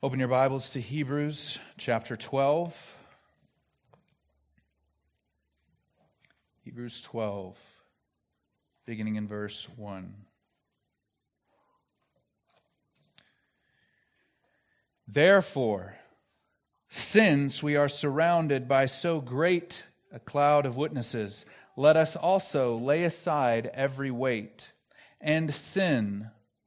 Open your Bibles to Hebrews chapter 12. Hebrews 12, beginning in verse 1. Therefore, since we are surrounded by so great a cloud of witnesses, let us also lay aside every weight and sin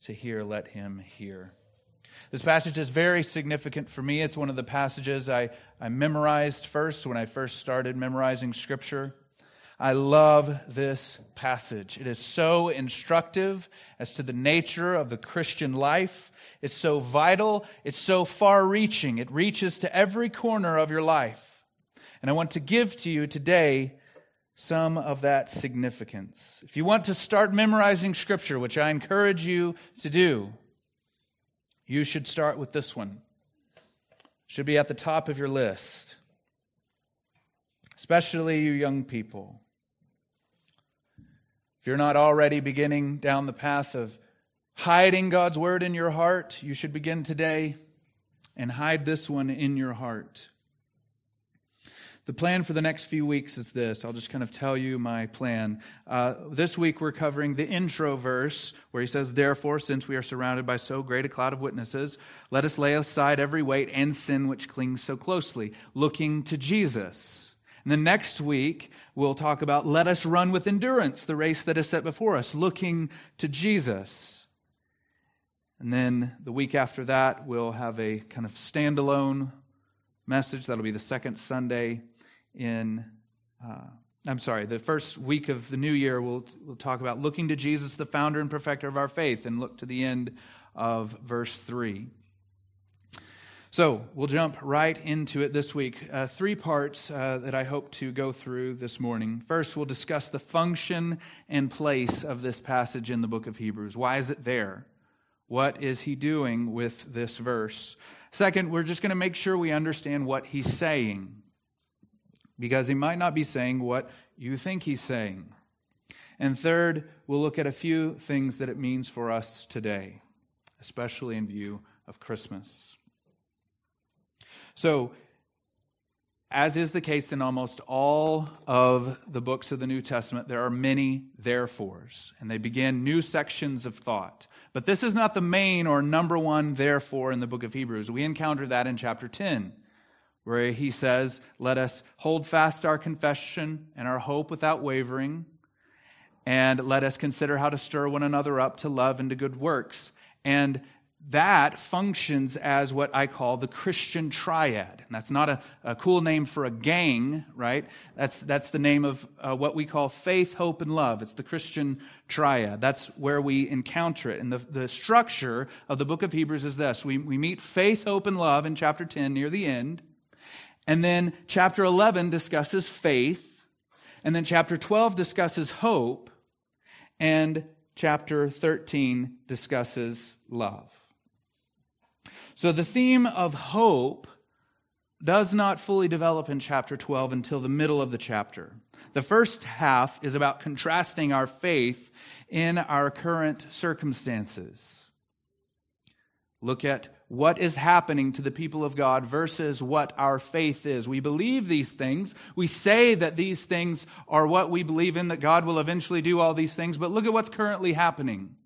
to hear, let him hear. This passage is very significant for me. It's one of the passages I memorized first when I first started memorizing Scripture. I love this passage. It is so instructive as to the nature of the Christian life. It's so vital. It's so far-reaching. It reaches to every corner of your life. And I want to give to you today some of that significance. If you want to start memorizing Scripture, which I encourage you to do, you should start with this one. It should be at the top of your list, especially you young people. If you're not already beginning down the path of hiding God's Word in your heart, you should begin today and hide this one in your heart. The plan for the next few weeks is this. I'll just kind of tell you my plan. This week we're covering the intro verse where he says, therefore, since we are surrounded by so great a cloud of witnesses, let us lay aside every weight and sin which clings so closely, looking to Jesus. And then next week we'll talk about let us run with endurance the race that is set before us, looking to Jesus. And then the week after that we'll have a kind of standalone message. That'll be the second Sunday in, the first week of the new year, we'll talk about looking to Jesus, the founder and perfecter of our faith, and look to the end of verse 3. So we'll jump right into it this week. Three parts that I hope to go through this morning. First, we'll discuss the function and place of this passage in the book of Hebrews. Why is it there? What is he doing with this verse? Second, we're just going to make sure we understand what he's saying, because he might not be saying what you think he's saying. And third, we'll look at a few things that it means for us today, especially in view of Christmas. So, as is the case in almost all of the books of the New Testament, there are many therefores, and they begin new sections of thought. But this is not the main or number one therefore in the book of Hebrews. We encounter that in chapter 10, where he says, let us hold fast our confession and our hope without wavering, and let us consider how to stir one another up to love and to good works. And that functions as what I call the Christian triad. And that's not a cool name for a gang, right? That's the name of what we call faith, hope, and love. It's the Christian triad. That's where we encounter it. And the structure of the book of Hebrews is this. We meet faith, hope, and love in chapter 10 near the end. And then chapter 11 discusses faith. And then chapter 12 discusses hope. And chapter 13 discusses love. So the theme of hope does not fully develop in chapter 12 until the middle of the chapter. The first half is about contrasting our faith in our current circumstances. Look at what is happening to the people of God versus what our faith is. We believe these things. We say that these things are what we believe in, that God will eventually do all these things. But look at what's currently happening.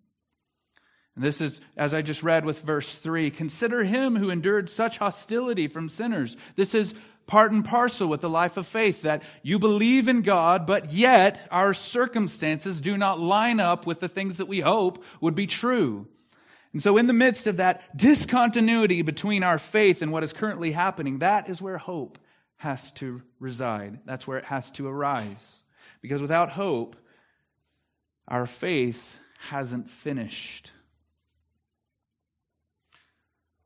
And this is, as I just read with verse 3, consider him who endured such hostility from sinners. This is part and parcel with the life of faith, that you believe in God, but yet our circumstances do not line up with the things that we hope would be true. And so in the midst of that discontinuity between our faith and what is currently happening, that is where hope has to reside. That's where it has to arise. Because without hope, our faith hasn't finished.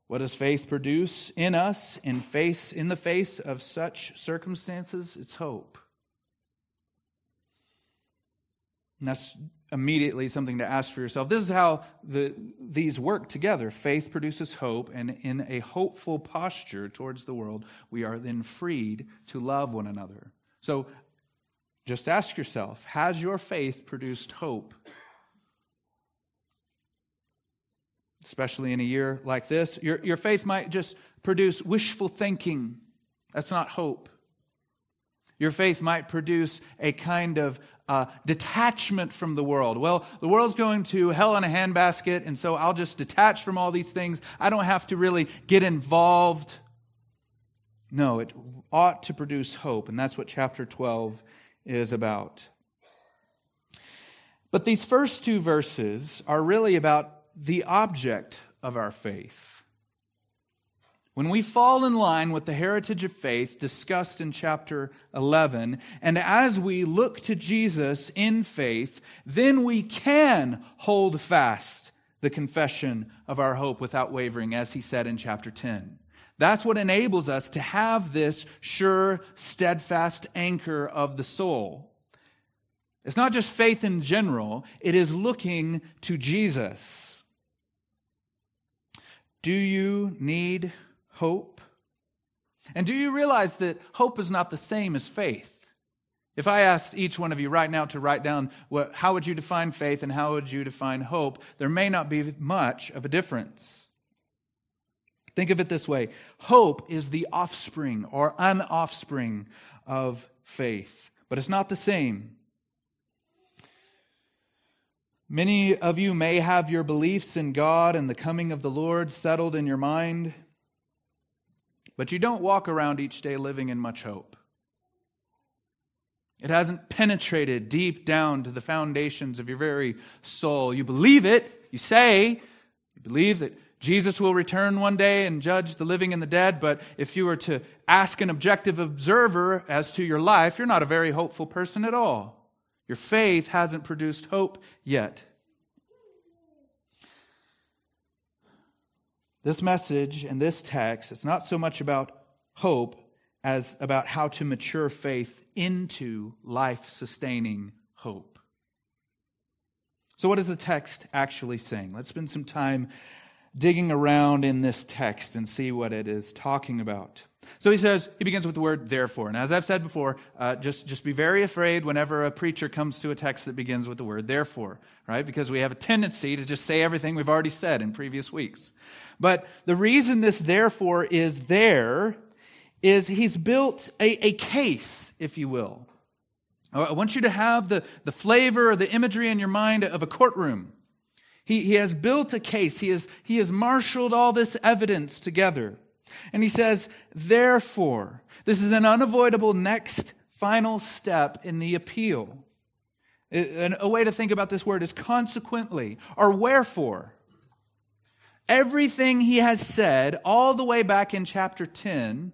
What does faith produce in us in the face of such circumstances? It's hope. And that's immediately something to ask for yourself. This is how these work together. Faith produces hope, and in a hopeful posture towards the world, we are then freed to love one another. So just ask yourself, has your faith produced hope? Especially in a year like this, your faith might just produce wishful thinking. That's not hope. Your faith might produce a kind of detachment from the world. Well, the world's going to hell in a handbasket, and so I'll just detach from all these things. I don't have to really get involved. No, it ought to produce hope, and that's what chapter 12 is about. But these first two verses are really about the object of our faith. When we fall in line with the heritage of faith discussed in chapter 11, and as we look to Jesus in faith, then we can hold fast the confession of our hope without wavering, as he said in chapter 10. That's what enables us to have this sure, steadfast anchor of the soul. It's not just faith in general, it is looking to Jesus. Do you need hope? And do you realize that hope is not the same as faith? If I asked each one of you right now to write down how would you define faith and how would you define hope, there may not be much of a difference. Think of it this way. Hope is the offspring or unoffspring of faith, but it's not the same. Many of you may have your beliefs in God and the coming of the Lord settled in your mind, but you don't walk around each day living in much hope. It hasn't penetrated deep down to the foundations of your very soul. You believe it, you say, you believe that Jesus will return one day and judge the living and the dead, but if you were to ask an objective observer as to your life, you're not a very hopeful person at all. Your faith hasn't produced hope yet. This message and this text, it's not so much about hope as about how to mature faith into life-sustaining hope. So what is the text actually saying? Let's spend some time digging around in this text and see what it is talking about. So he begins with the word therefore. And as I've said before, just be very afraid whenever a preacher comes to a text that begins with the word therefore, right? Because we have a tendency to just say everything we've already said in previous weeks. But the reason this therefore is there is he's built a case, if you will. I want you to have the flavor or the imagery in your mind of a courtroom. He has built a case. He has marshaled all this evidence together. And he says, therefore, this is an unavoidable next final step in the appeal. A way to think about this word is consequently, or wherefore. Everything he has said all the way back in chapter 10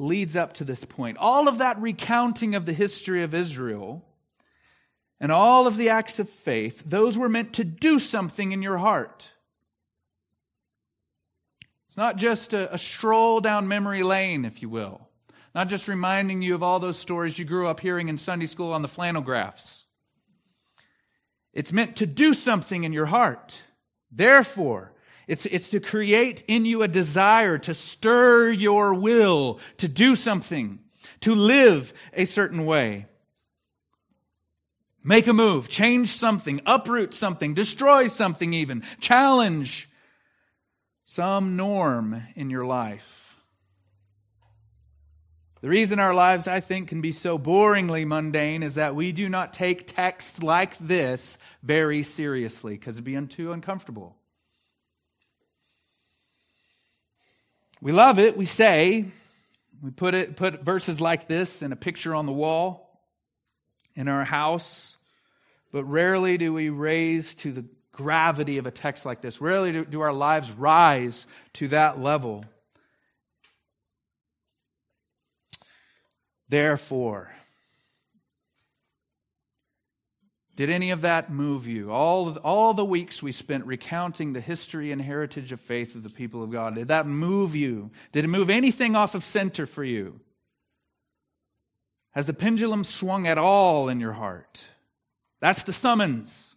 leads up to this point. All of that recounting of the history of Israel and all of the acts of faith, those were meant to do something in your heart. It's not just a stroll down memory lane, if you will. Not just reminding you of all those stories you grew up hearing in Sunday school on the flannel graphs. It's meant to do something in your heart. Therefore, it's to create in you a desire to stir your will, to do something, to live a certain way. Make a move, change something, uproot something, destroy something even, challenge some norm in your life. The reason our lives, I think, can be so boringly mundane is that we do not take texts like this very seriously because it'd be too uncomfortable. We love it, we say, we put verses like this in a picture on the wall in our house, but rarely do we raise to the gravity of a text like this. Rarely do our lives rise to that level. Therefore, Did any of that move you? All the weeks we spent recounting the history and heritage of faith of the people of God, did that move you? Did it move anything off of center for you? Has the pendulum swung at all in your heart? That's the summons.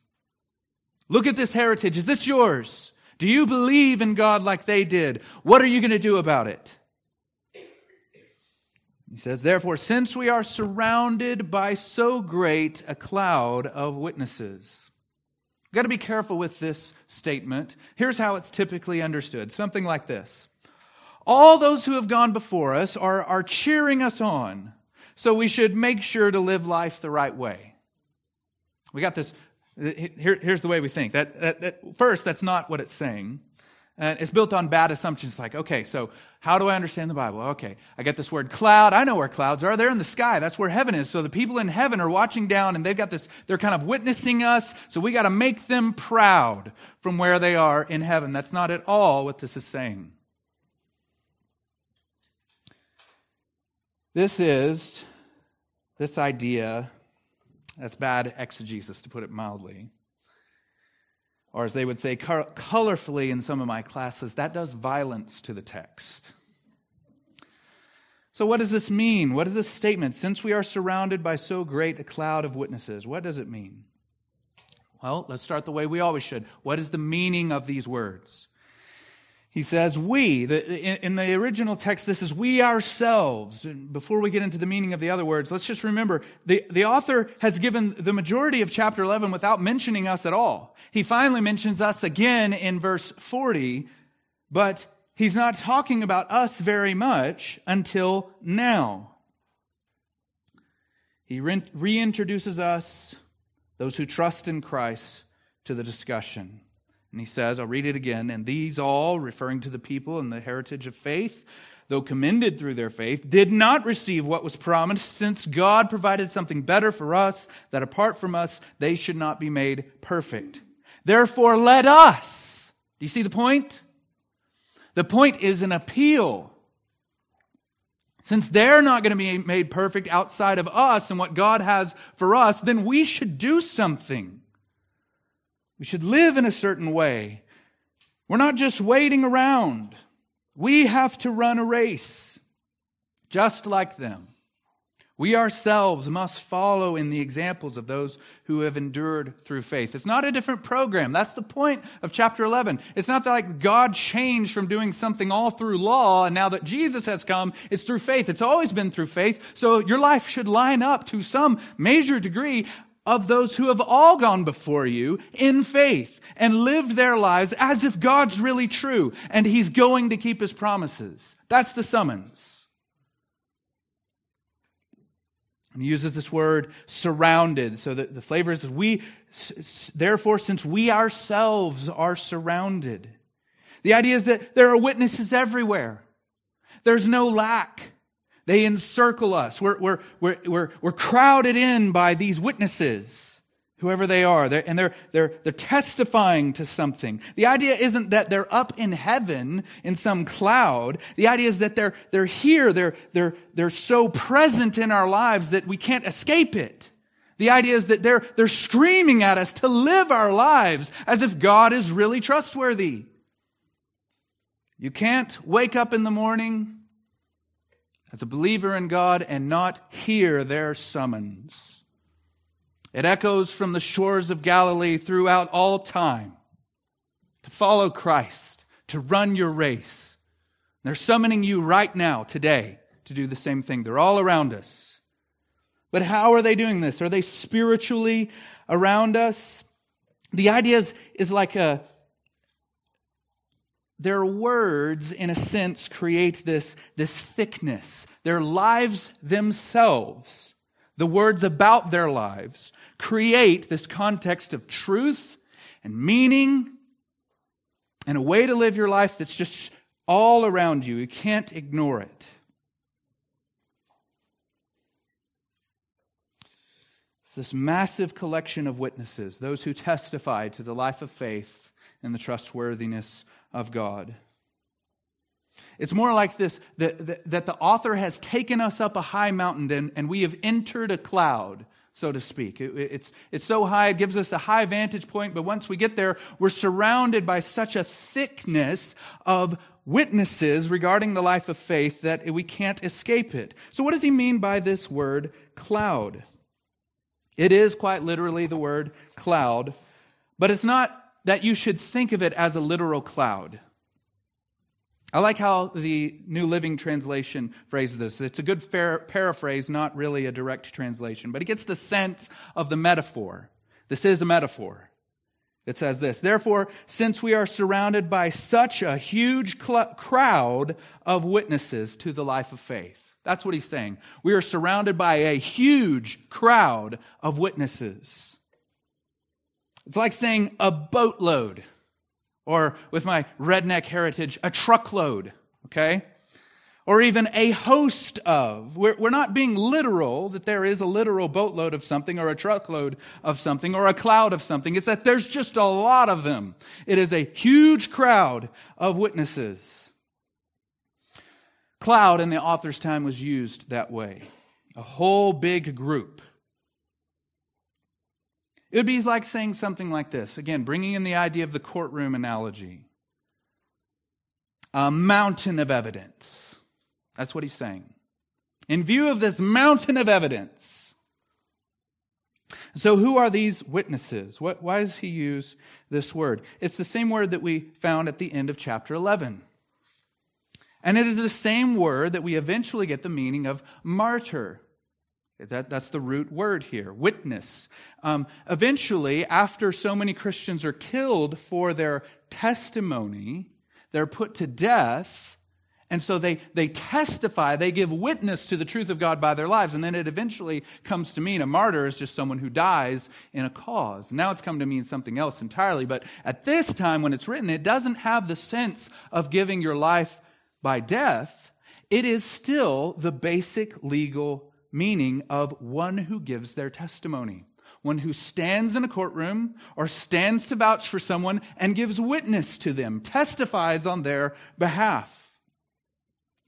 Look at this heritage. Is this yours? Do you believe in God like they did? What are you going to do about it? He says, therefore, since we are surrounded by so great a cloud of witnesses. We've got to be careful with this statement. Here's how it's typically understood. Something like this. All those who have gone before us are cheering us on, so we should make sure to live life the right way. We got this. Here's the way we think. First, that's not what it's saying. It's built on bad assumptions like, okay, so how do I understand the Bible? Okay, I get this word cloud. I know where clouds are. They're in the sky. That's where heaven is. So the people in heaven are watching down and they've got this, they're kind of witnessing us. So we got to make them proud from where they are in heaven. That's not at all what this is saying. This is this idea that's bad exegesis, to put it mildly. Or as they would say colorfully in some of my classes, that does violence to the text. So what does this mean? What is this statement? Since we are surrounded by so great a cloud of witnesses, what does it mean? Well, let's start the way we always should. What is the meaning of these words? He says, we. In the original text, this is we ourselves. Before we get into the meaning of the other words, let's just remember, the author has given the majority of chapter 11 without mentioning us at all. He finally mentions us again in verse 40, but he's not talking about us very much until now. He reintroduces us, those who trust in Christ, to the discussion. And he says, I'll read it again, and these all, referring to the people and the heritage of faith, though commended through their faith, did not receive what was promised, since God provided something better for us, that apart from us, they should not be made perfect. Therefore, let us. Do you see the point? The point is an appeal. Since they're not going to be made perfect outside of us and what God has for us, then we should do something. We should live in a certain way. We're not just waiting around. We have to run a race, just like them. We ourselves must follow in the examples of those who have endured through faith. It's not a different program. That's the point of chapter 11. It's not like God changed from doing something all through law, and now that Jesus has come, it's through faith. It's always been through faith. So your life should line up to some major degree of those who have all gone before you in faith and lived their lives as if God's really true and He's going to keep His promises. That's the summons. And he uses this word surrounded. So the flavor is we, therefore, since we ourselves are surrounded. The idea is that there are witnesses everywhere. There's no lack. They encircle us. We're crowded in by these witnesses, whoever they are. They're testifying to something. The idea isn't that they're up in heaven in some cloud. The idea is that they're here. They're so present in our lives that we can't escape it. The idea is that they're screaming at us to live our lives as if God is really trustworthy. You can't wake up in the morning as a believer in God and not hear their summons. It echoes from the shores of Galilee throughout all time. To follow Christ, to run your race. They're summoning you right now, today, to do the same thing. They're all around us. But how are they doing this? Are they spiritually around us? The idea is like a... Their words, in a sense, create this thickness. Their lives themselves, the words about their lives, create this context of truth and meaning and a way to live your life that's just all around you. You can't ignore it. It's this massive collection of witnesses, those who testify to the life of faith and the trustworthiness of God. It's more like this, that the author has taken us up a high mountain and we have entered a cloud. so to speak. It's so high, it gives us a high vantage point, but once we get there, we're surrounded by such a thickness of witnesses regarding the life of faith that we can't escape it. So what does he mean by this word cloud? It is quite literally the word cloud, but it's not that you should think of it as a literal cloud. I like how the New Living Translation phrases this. It's a good paraphrase, not really a direct translation, but it gets the sense of the metaphor. This is a metaphor. It says this: therefore, since we are surrounded by such a huge crowd of witnesses to the life of faith. That's what he's saying. We are surrounded by a huge crowd of witnesses. It's like saying a boatload, or with my redneck heritage, a truckload, okay? Or even a host of. We're not being literal, that there is a literal boatload of something or a truckload of something or a cloud of something. It's that there's just a lot of them. It is a huge crowd of witnesses. Cloud in the author's time was used that way. A whole big group. It would be like saying something like this. Again, bringing in the idea of the courtroom analogy. A mountain of evidence. That's what he's saying. In view of this mountain of evidence. So who are these witnesses? Why does he use this word? It's the same word that we found at the end of chapter 11. And it is the same word that we eventually get the meaning of martyr. That's the root word here, witness. Eventually, after so many Christians are killed for their testimony, they're put to death, and so they testify, they give witness to the truth of God by their lives, and then it eventually comes to mean a martyr is just someone who dies in a cause. Now it's come to mean something else entirely, but at this time when it's written, it doesn't have the sense of giving your life by death. It is still the basic legal meaning of one who gives their testimony, one who stands in a courtroom or stands to vouch for someone and gives witness to them, testifies on their behalf.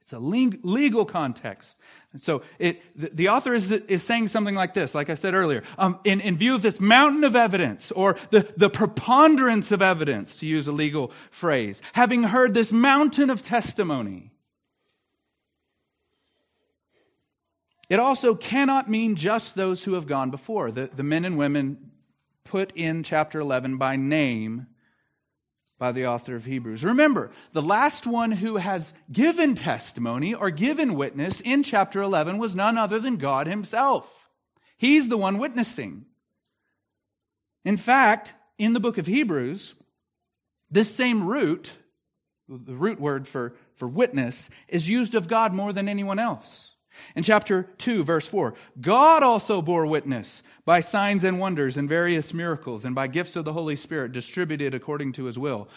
It's a legal context. And so the author is saying something like this, like I said earlier, in view of this mountain of evidence, or the preponderance of evidence, to use a legal phrase, having heard this mountain of testimony. It also cannot mean just those who have gone before. The men and women put in chapter 11 by name by the author of Hebrews. Remember, the last one who has given testimony or given witness in chapter 11 was none other than God himself. He's the one witnessing. In fact, in the book of Hebrews, this same root, the root word for witness, is used of God more than anyone else. In chapter 2, verse 4, God also bore witness by signs and wonders and various miracles and by gifts of the Holy Spirit distributed according to his will.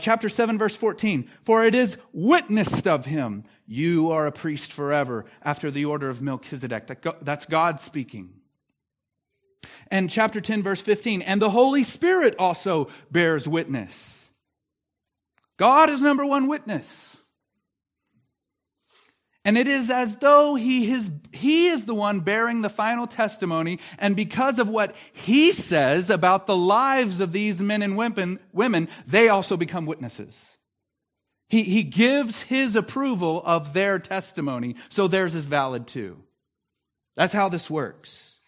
Chapter 7, verse 14, for it is witnessed of him, you are a priest forever after the order of Melchizedek. That's God speaking. And chapter 10, verse 15, and the Holy Spirit also bears witness. God is number one witness. And it is as though he is the one bearing the final testimony, and because of what he says about the lives of these men and women, they also become witnesses. He gives his approval of their testimony, so theirs is valid too. That's how this works.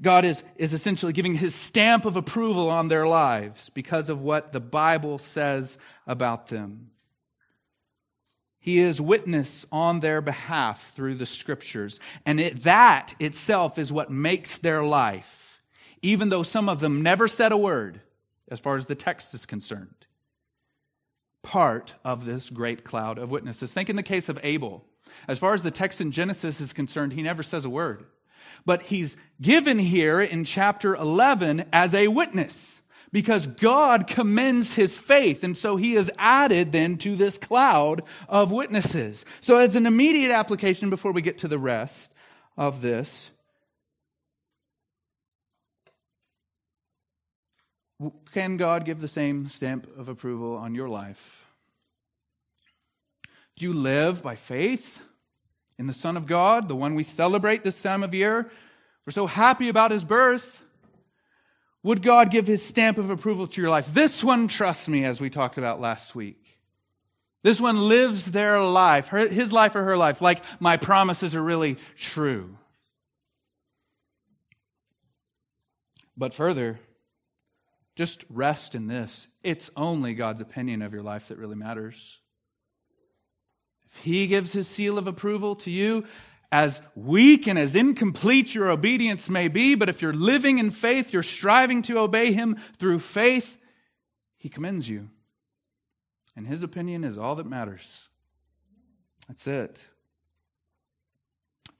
God is essentially giving his stamp of approval on their lives because of what the Bible says about them. He is witness on their behalf through the Scriptures. And that itself is what makes their life, even though some of them never said a word, as far as the text is concerned, part of this great cloud of witnesses. Think in the case of Abel. As far as the text in Genesis is concerned, he never says a word. But he's given here in chapter 11 as a witness, because God commends his faith, and so he is added then to this cloud of witnesses. So as an immediate application before we get to the rest of this, can God give the same stamp of approval on your life? Do you live by faith in the Son of God, the one we celebrate this time of year. We're so happy about his birth. Would God give his stamp of approval to your life? This one trusts me, as we talked about last week. This one lives their life, his life or her life, like my promises are really true. But further, just rest in this. It's only God's opinion of your life that really matters. If he gives his seal of approval to you, as weak and as incomplete your obedience may be, but if you're living in faith, you're striving to obey him through faith, he commends you. And his opinion is all that matters. That's it.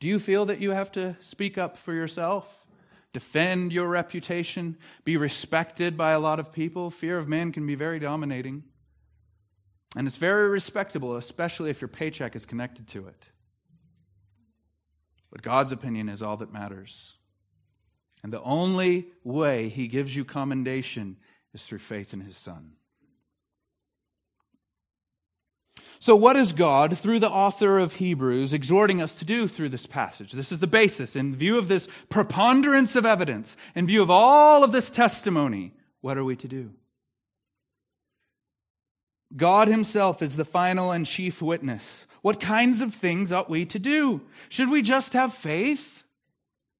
Do you feel that you have to speak up for yourself? Defend your reputation, be respected by a lot of people? Fear of man can be very dominating. And it's very respectable, especially if your paycheck is connected to it. But God's opinion is all that matters. And the only way he gives you commendation is through faith in his Son. So what is God, through the author of Hebrews, exhorting us to do through this passage? This is the basis. In view of this preponderance of evidence, in view of all of this testimony, what are we to do? God himself is the final and chief witness. What kinds of things ought we to do? Should we just have faith?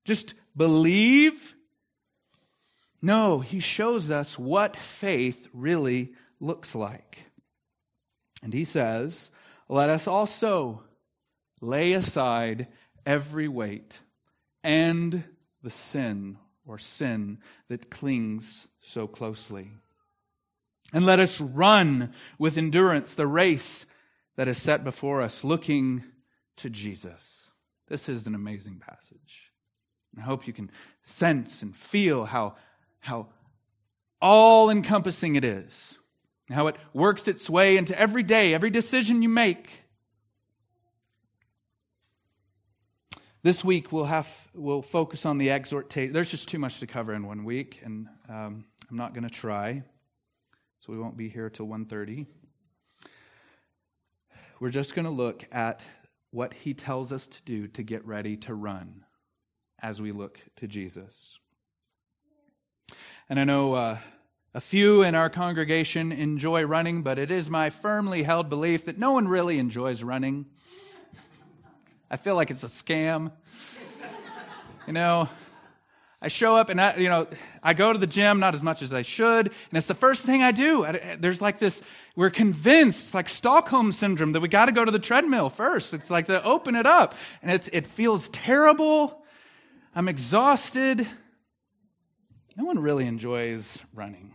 Just believe? No, he shows us what faith really looks like. And he says, let us also lay aside every weight and the sin that clings so closely. And let us run with endurance the race that is set before us, looking to Jesus. This is an amazing passage. I hope you can sense and feel how all-encompassing it is, and how it works its way into every day, every decision you make. This week we'll focus on the exhortation. There's just too much to cover in 1 week, and I'm not going to try. So we won't be here till 1:30. We're just going to look at what he tells us to do to get ready to run as we look to Jesus. And I know a few in our congregation enjoy running, but it is my firmly held belief that no one really enjoys running. I feel like it's a scam. You know, I show up and I go to the gym, not as much as I should, and it's the first thing I do. There's like this, we're convinced, like Stockholm syndrome, that we got to go to the treadmill first. It's like to open it up, and it feels terrible. I'm exhausted. No one really enjoys running.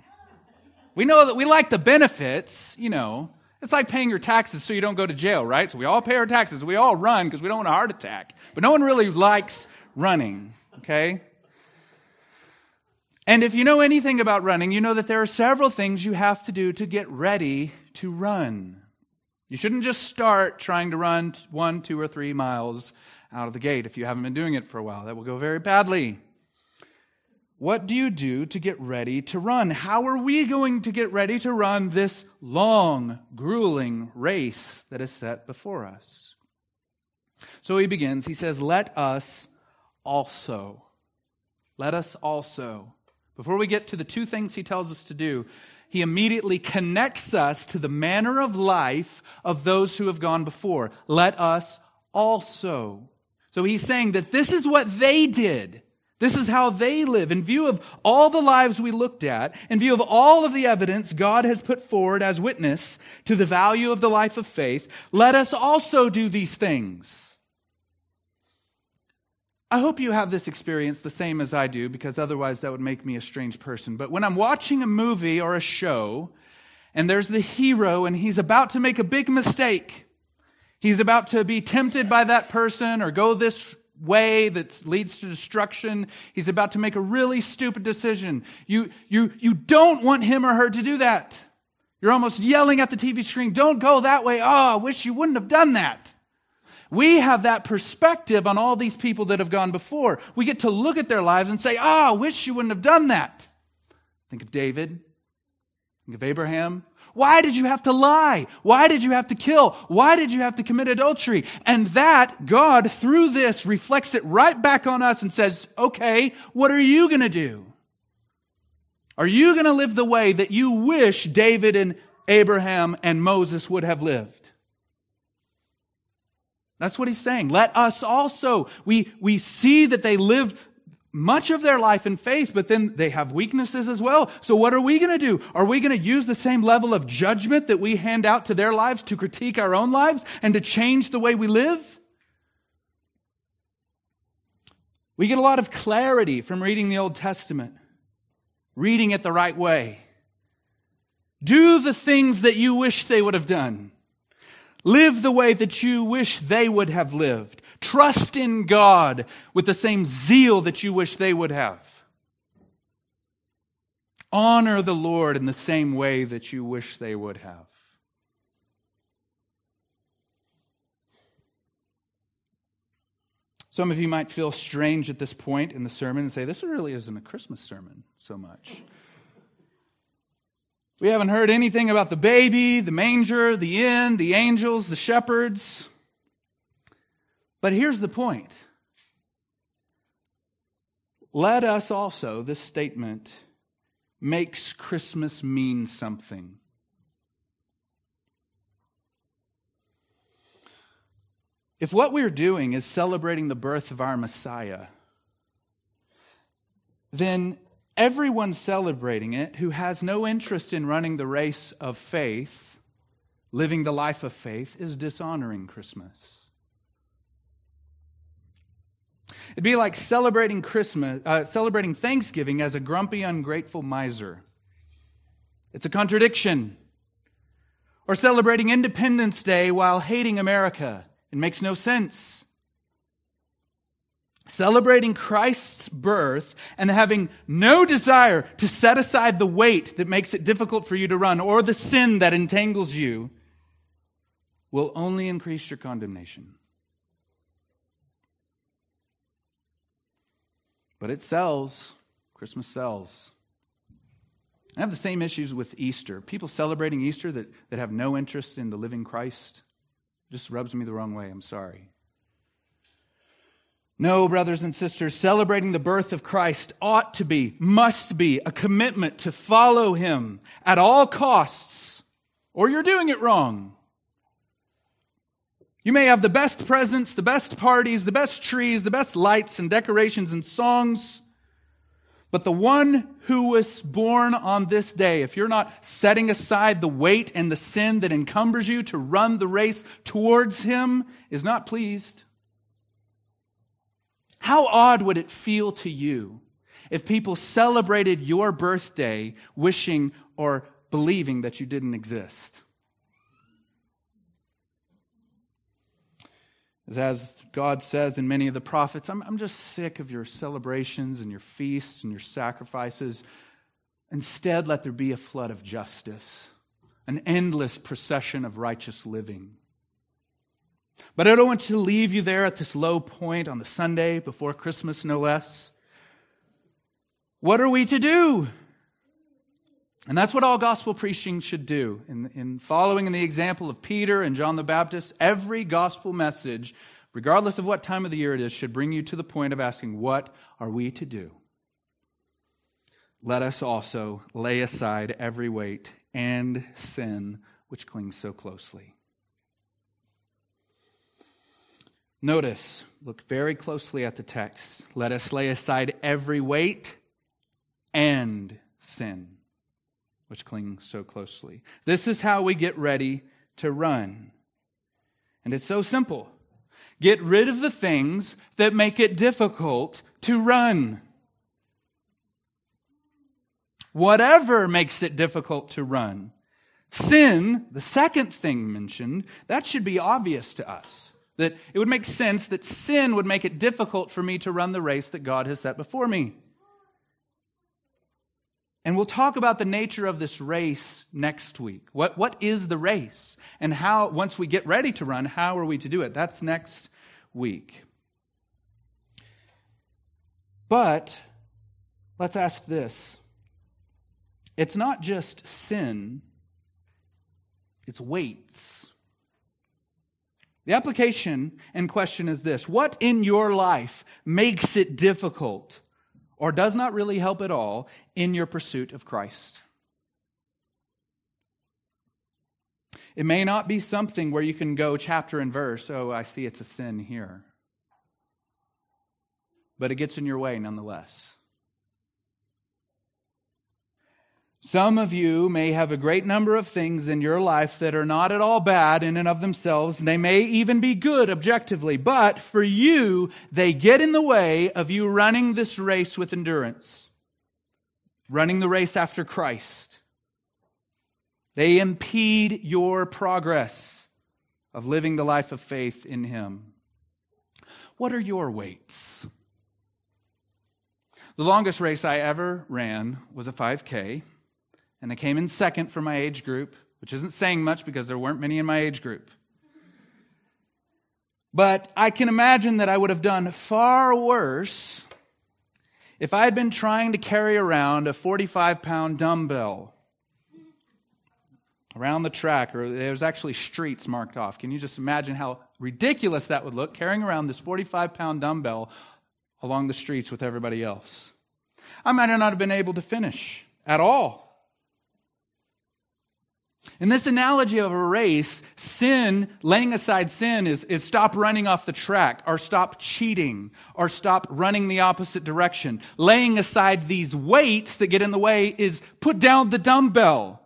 We know that we like the benefits, It's like paying your taxes so you don't go to jail, right? So we all pay our taxes. We all run because we don't want a heart attack. But no one really likes running, okay? And if you know anything about running, you know that there are several things you have to do to get ready to run. You shouldn't just start trying to run 1, 2, or 3 miles out of the gate if you haven't been doing it for a while. That will go very badly. What do you do to get ready to run? How are we going to get ready to run this long, grueling race that is set before us? So he begins, he says, let us also. Before we get to the two things he tells us to do, he immediately connects us to the manner of life of those who have gone before. Let us also. So he's saying that this is what they did. This is how they live. In view of all the lives we looked at, in view of all of the evidence God has put forward as witness to the value of the life of faith, let us also do these things. I hope you have this experience the same as I do, because otherwise that would make me a strange person. But when I'm watching a movie or a show, and there's the hero, and he's about to make a big mistake, he's about to be tempted by that person or go this way that leads to destruction, he's about to make a really stupid decision. You don't want him or her to do that. You're almost yelling at the TV screen, don't go that way. Oh, I wish you wouldn't have done that. We have that perspective on all these people that have gone before. We get to look at their lives and say, I wish you wouldn't have done that. Think of David. Think of Abraham. Why did you have to lie? Why did you have to kill? Why did you have to commit adultery? And that, God, through this, reflects it right back on us and says, okay, what are you going to do? Are you going to live the way that you wish David and Abraham and Moses would have lived? That's what he's saying. Let us also, we see that they lived much of their life in faith, but then they have weaknesses as well. So what are we going to do? Are we going to use the same level of judgment that we hand out to their lives to critique our own lives and to change the way we live? We get a lot of clarity from reading the Old Testament, reading it the right way. Do the things that you wish they would have done. Live the way that you wish they would have lived. Trust in God with the same zeal that you wish they would have. Honor the Lord in the same way that you wish they would have. Some of you might feel strange at this point in the sermon and say, this really isn't a Christmas sermon so much. We haven't heard anything about the baby, the manger, the inn, the angels, the shepherds. But here's the point. Let us also, this statement, makes Christmas mean something. If what we're doing is celebrating the birth of our Messiah, then everyone celebrating it who has no interest in running the race of faith, living the life of faith, is dishonoring Christmas. It'd be like celebrating Thanksgiving as a grumpy, ungrateful miser. It's a contradiction. Or celebrating Independence Day while hating America. It makes no sense. Celebrating Christ's birth and having no desire to set aside the weight that makes it difficult for you to run or the sin that entangles you will only increase your condemnation. But it sells. Christmas sells. I have the same issues with Easter. People celebrating Easter that have no interest in the living Christ just rubs me the wrong way. I'm sorry. No, brothers and sisters, celebrating the birth of Christ ought to be, must be, a commitment to follow Him at all costs, or you're doing it wrong. You may have the best presents, the best parties, the best trees, the best lights and decorations and songs, but the one who was born on this day, if you're not setting aside the weight and the sin that encumbers you to run the race towards Him, is not pleased. How odd would it feel to you if people celebrated your birthday wishing or believing that you didn't exist? As God says in many of the prophets, I'm just sick of your celebrations and your feasts and your sacrifices. Instead, let there be a flood of justice, an endless procession of righteous living. But I don't want to leave you there at this low point on the Sunday before Christmas, no less. What are we to do? And that's what all gospel preaching should do. In following in the example of Peter and John the Baptist, every gospel message, regardless of what time of the year it is, should bring you to the point of asking, what are we to do? Let us also lay aside every weight and sin which clings so closely. Notice, look very closely at the text. Let us lay aside every weight and sin, which clings so closely. This is how we get ready to run. And it's so simple. Get rid of the things that make it difficult to run. Whatever makes it difficult to run. Sin, the second thing mentioned, that should be obvious to us. That it would make sense that sin would make it difficult for me to run the race that God has set before me. And we'll talk about the nature of this race next week. What is the race? And how, once we get ready to run, how are we to do it? That's next week. But let's ask this. It's not just sin It's weights. The application and question is this: what in your life makes it difficult or does not really help at all in your pursuit of Christ? It may not be something where you can go chapter and verse, oh, I see it's a sin here. But it gets in your way nonetheless. Some of you may have a great number of things in your life that are not at all bad in and of themselves. They may even be good objectively, but for you, they get in the way of you running this race with endurance, running the race after Christ. They impede your progress of living the life of faith in Him. What are your weights? The longest race I ever ran was a 5K. And I came in second for my age group, which isn't saying much because there weren't many in my age group. But I can imagine that I would have done far worse if I had been trying to carry around a 45-pound dumbbell around the track, or there's actually streets marked off. Can you just imagine how ridiculous that would look, carrying around this 45-pound dumbbell along the streets with everybody else? I might not have been able to finish at all. In this analogy of a race, sin, laying aside sin, is stop running off the track, or stop cheating, or stop running the opposite direction. Laying aside these weights that get in the way is put down the dumbbell.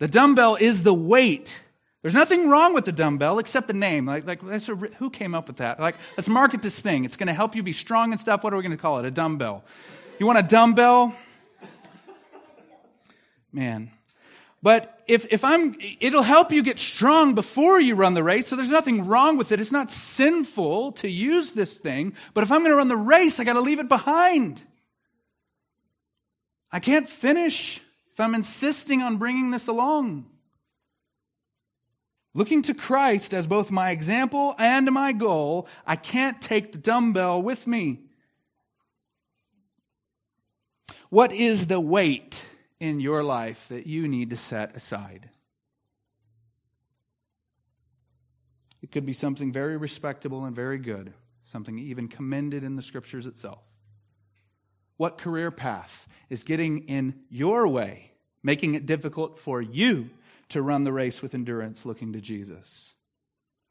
The dumbbell is the weight. There's nothing wrong with the dumbbell except the name. Who came up with that? Let's market this thing. It's going to help you be strong and stuff. What are we going to call it? A dumbbell. You want a dumbbell? Man. But it'll help you get strong before you run the race, so there's nothing wrong with it. It's not sinful to use this thing, but if I'm going to run the race, I got to leave it behind. I can't finish if I'm insisting on bringing this along. Looking to Christ as both my example and my goal, I can't take the dumbbell with me. What is the weight in your life that you need to set aside? It could be something very respectable and very good, something even commended in the Scriptures itself. What career path is getting in your way, making it difficult for you to run the race with endurance looking to Jesus?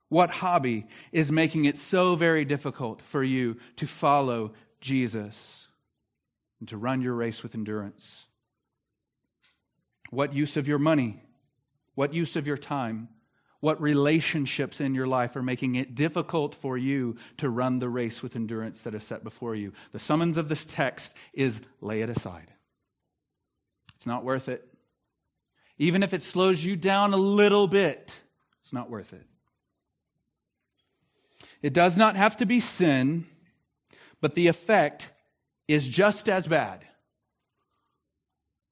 What hobby is making it so very difficult for you to follow Jesus and to run your race with endurance? What use of your money? What use of your time? What relationships in your life are making it difficult for you to run the race with endurance that is set before you? The summons of this text is lay it aside. It's not worth it. Even if it slows you down a little bit, it's not worth it. It does not have to be sin, but the effect is just as bad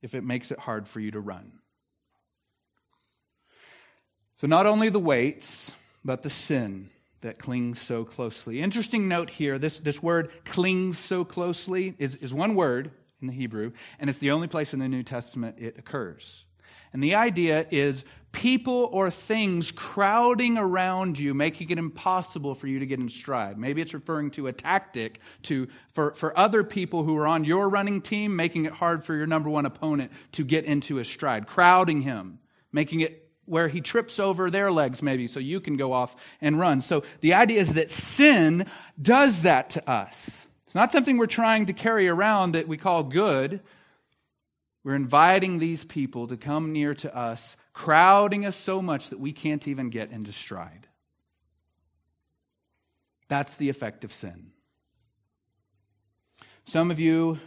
if it makes it hard for you to run. So not only the weights, but the sin that clings so closely. Interesting note here, this word clings so closely is one word in the Hebrew, and it's the only place in the New Testament it occurs. And the idea is people or things crowding around you, making it impossible for you to get in stride. Maybe it's referring to a tactic for other people who are on your running team, making it hard for your number one opponent to get into his stride, crowding him, making it where he trips over their legs maybe so you can go off and run. So the idea is that sin does that to us. It's not something we're trying to carry around that we call good. We're inviting these people to come near to us, crowding us so much that we can't even get into stride. That's the effect of sin. Some of you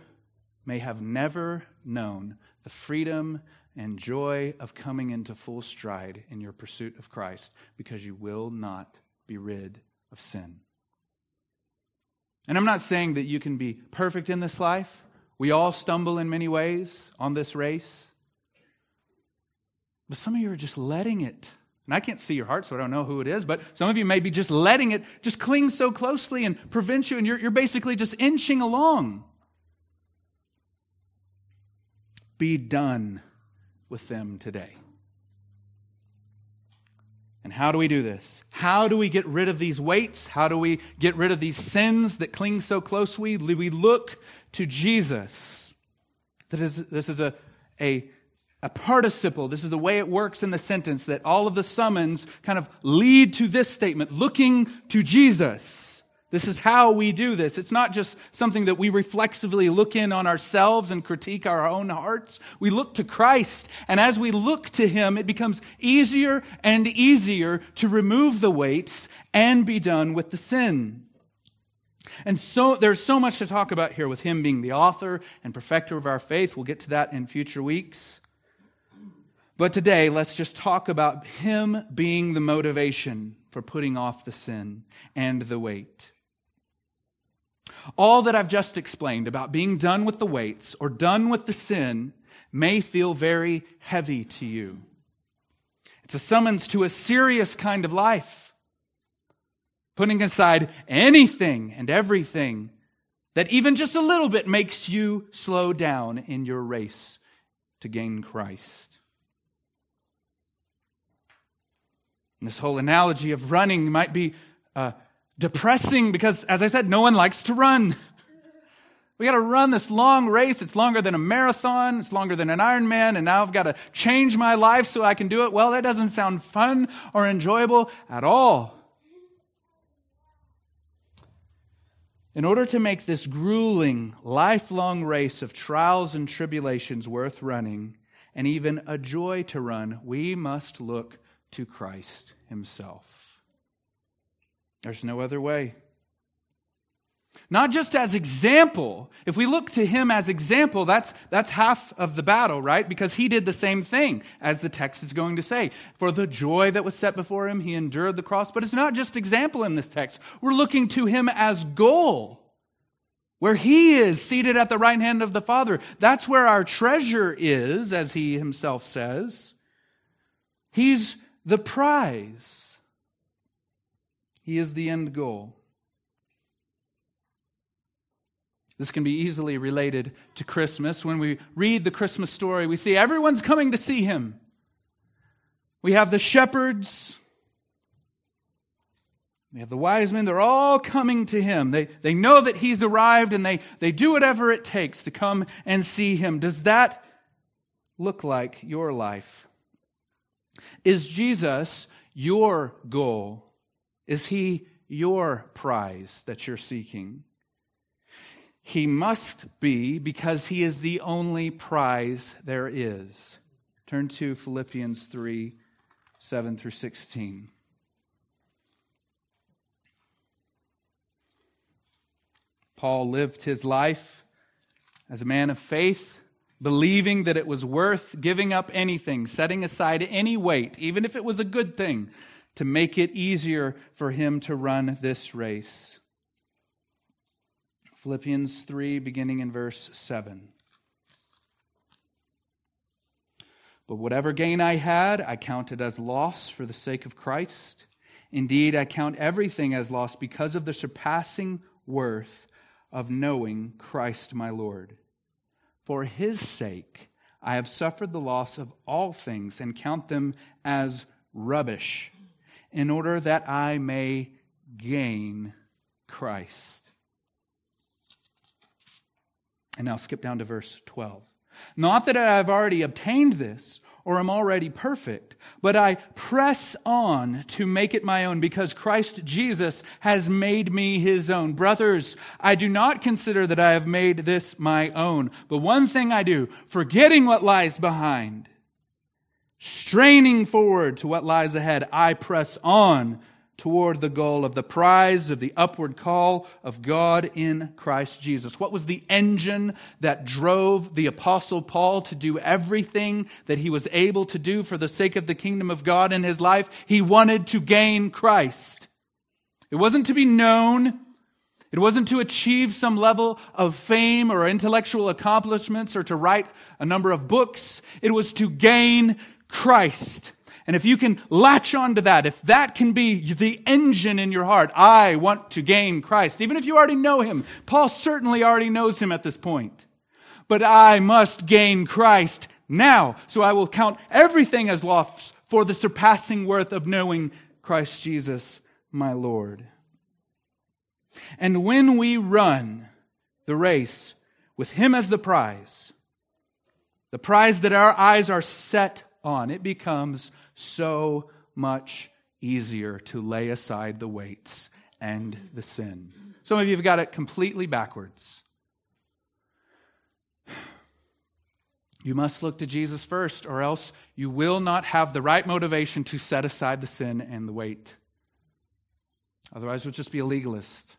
may have never known the freedom and joy of coming into full stride in your pursuit of Christ because you will not be rid of sin. And I'm not saying that you can be perfect in this life. We all stumble in many ways on this race. But some of you are just letting it. And I can't see your heart, so I don't know who it is, but some of you may be just letting it just cling so closely and prevent you, and you're basically just inching along. Be done with them today. And how do we do this? How do we get rid of these weights? How do we get rid of these sins that cling so closely? We look to Jesus. This is a participle. This is the way it works in the sentence, that all of the summons kind of lead to this statement, looking to Jesus. This is how we do this. It's not just something that we reflexively look in on ourselves and critique our own hearts. We look to Christ, and as we look to Him, it becomes easier and easier to remove the weights and be done with the sin. And so there's so much to talk about here with Him being the author and perfecter of our faith. We'll get to that in future weeks. But today, let's just talk about Him being the motivation for putting off the sin and the weight. All that I've just explained about being done with the weights or done with the sin may feel very heavy to you. It's a summons to a serious kind of life, putting aside anything and everything that even just a little bit makes you slow down in your race to gain Christ. This whole analogy of running might be depressing because, as I said, no one likes to run. We got to run this long race. It's longer than a marathon. It's longer than an Ironman. And now I've got to change my life so I can do it. Well, that doesn't sound fun or enjoyable at all. In order to make this grueling, lifelong race of trials and tribulations worth running, and even a joy to run, we must look to Christ Himself. There's no other way. Not just as example. If we look to Him as example, that's half of the battle, right? Because He did the same thing, as the text is going to say. For the joy that was set before Him, He endured the cross. But it's not just example in this text. We're looking to Him as goal, where He is seated at the right hand of the Father. That's where our treasure is, as He Himself says. He's the prize. He is the end goal. This can be easily related to Christmas. When we read the Christmas story, we see everyone's coming to see Him. We have the shepherds. We have the wise men. They're all coming to Him. They know that He's arrived, and they do whatever it takes to come and see Him. Does that look like your life? Is Jesus your goal? Is He your prize that you're seeking? He must be, because He is the only prize there is. Turn to Philippians 3, 7 through 16. Paul lived his life as a man of faith, believing that it was worth giving up anything, setting aside any weight, even if it was a good thing, to make it easier for him to run this race. Philippians 3, beginning in verse 7. But whatever gain I had, I counted as loss for the sake of Christ. Indeed, I count everything as loss because of the surpassing worth of knowing Christ my Lord. For His sake, I have suffered the loss of all things and count them as rubbish, in order that I may gain Christ. And now skip down to verse 12. Not that I have already obtained this or am already perfect, but I press on to make it my own because Christ Jesus has made me His own. Brothers, I do not consider that I have made this my own, but one thing I do, forgetting what lies behind, straining forward to what lies ahead, I press on toward the goal of the prize of the upward call of God in Christ Jesus. What was the engine that drove the Apostle Paul to do everything that he was able to do for the sake of the kingdom of God in his life? He wanted to gain Christ. It wasn't to be known. It wasn't to achieve some level of fame or intellectual accomplishments or to write a number of books. It was to gain Christ. And if you can latch on to that, if that can be the engine in your heart, I want to gain Christ. Even if you already know Him, Paul certainly already knows Him at this point. But I must gain Christ now, so I will count everything as loss for the surpassing worth of knowing Christ Jesus, my Lord. And when we run the race with Him as the prize that our eyes are set on, it becomes so much easier to lay aside the weights and the sin. Some of you have got it completely backwards. You must look to Jesus first, or else you will not have the right motivation to set aside the sin and the weight. Otherwise, you'll just be a legalist.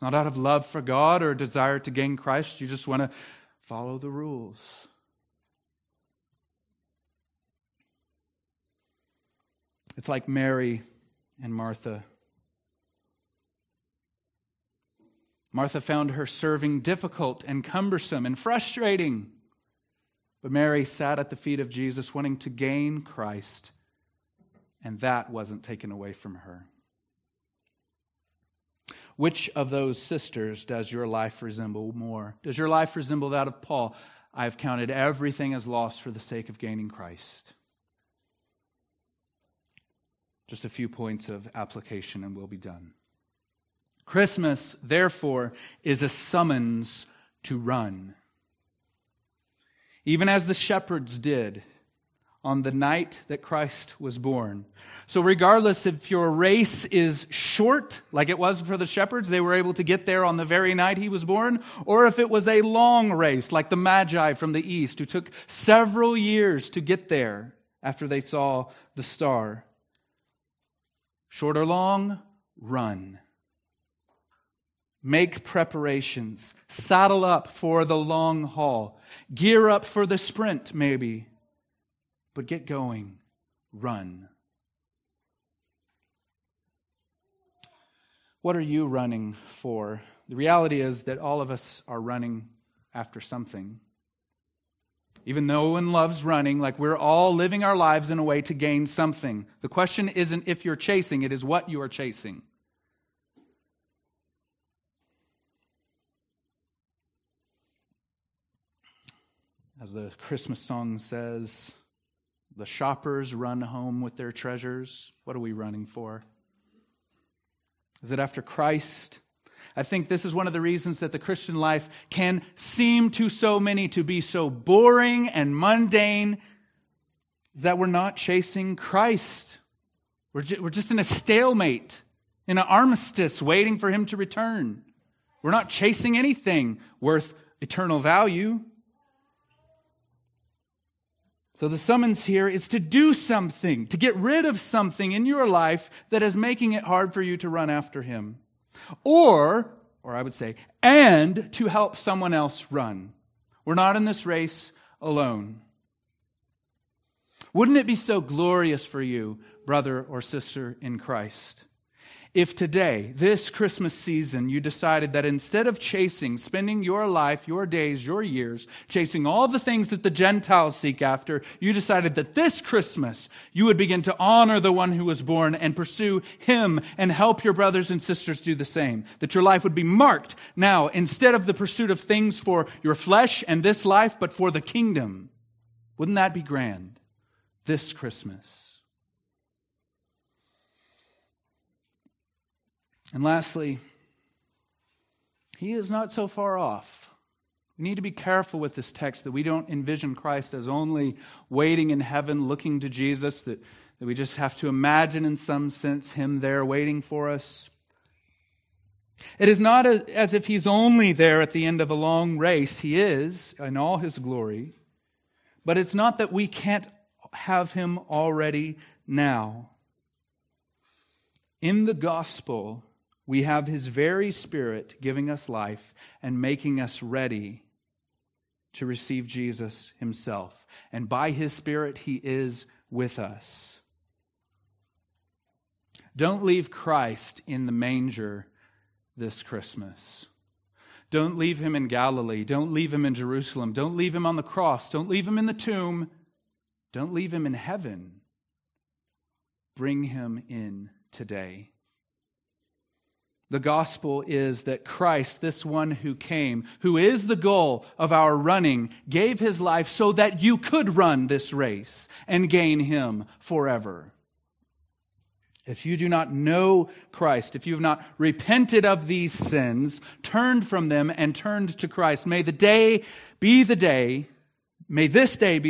Not out of love for God or a desire to gain Christ. You just want to follow the rules. It's like Mary and Martha. Martha found her serving difficult and cumbersome and frustrating. But Mary sat at the feet of Jesus, wanting to gain Christ, and that wasn't taken away from her. Which of those sisters does your life resemble more? Does your life resemble that of Paul? I have counted everything as loss for the sake of gaining Christ. Just a few points of application and we'll be done. Christmas, therefore, is a summons to run. Even as the shepherds did on the night that Christ was born. So regardless if your race is short, like it was for the shepherds, they were able to get there on the very night He was born, or if it was a long race, like the Magi from the East, who took several years to get there after they saw the star. Short or long, run. Make preparations. Saddle up for the long haul. Gear up for the sprint, maybe. But get going. Run. What are you running for? The reality is that all of us are running after something. Even though no one loves running, like we're all living our lives in a way to gain something. The question isn't if you're chasing, it is what you are chasing. As the Christmas song says, the shoppers run home with their treasures. What are we running for? Is it after Christ? I think this is one of the reasons that the Christian life can seem to so many to be so boring and mundane, is that we're not chasing Christ. We're just in a stalemate, in an armistice, waiting for Him to return. We're not chasing anything worth eternal value. So the summons here is to do something, to get rid of something in your life that is making it hard for you to run after Him. Or I would say, and to help someone else run. We're not in this race alone. Wouldn't it be so glorious for you, brother or sister in Christ, if today, this Christmas season, you decided that instead of chasing, spending your life, your days, your years, chasing all the things that the Gentiles seek after, you decided that this Christmas you would begin to honor the one who was born and pursue Him and help your brothers and sisters do the same. That your life would be marked now, instead of the pursuit of things for your flesh and this life, but for the kingdom. Wouldn't that be grand? This Christmas. And lastly, He is not so far off. We need to be careful with this text that we don't envision Christ as only waiting in heaven, looking to Jesus, that we just have to imagine in some sense Him there waiting for us. It is not as if He's only there at the end of a long race. He is in all His glory. But it's not that we can't have Him already now. In the gospel, we have His very Spirit giving us life and making us ready to receive Jesus Himself. And by His Spirit, He is with us. Don't leave Christ in the manger this Christmas. Don't leave Him in Galilee. Don't leave Him in Jerusalem. Don't leave Him on the cross. Don't leave Him in the tomb. Don't leave Him in heaven. Bring Him in today. The gospel is that Christ, this one who came, who is the goal of our running, gave his life so that you could run this race and gain him forever. If you do not know Christ, if you have not repented of these sins, turned from them and turned to Christ, may this day be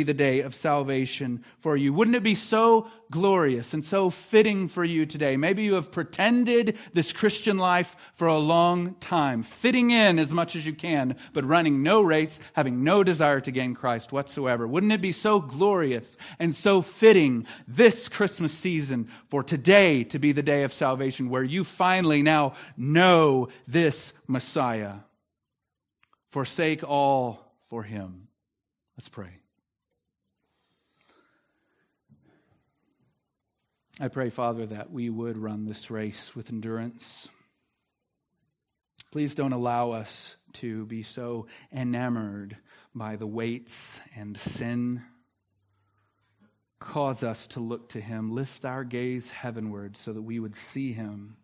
the day of salvation for you. Wouldn't it be so glorious and so fitting for you today? Maybe you have pretended this Christian life for a long time, fitting in as much as you can, but running no race, having no desire to gain Christ whatsoever. Wouldn't it be so glorious and so fitting this Christmas season for today to be the day of salvation where you finally now know this Messiah? Forsake all for him. Let's pray. I pray, Father, that we would run this race with endurance. Please don't allow us to be so enamored by the weights and sin. Cause us to look to him. Lift our gaze heavenward so that we would see him.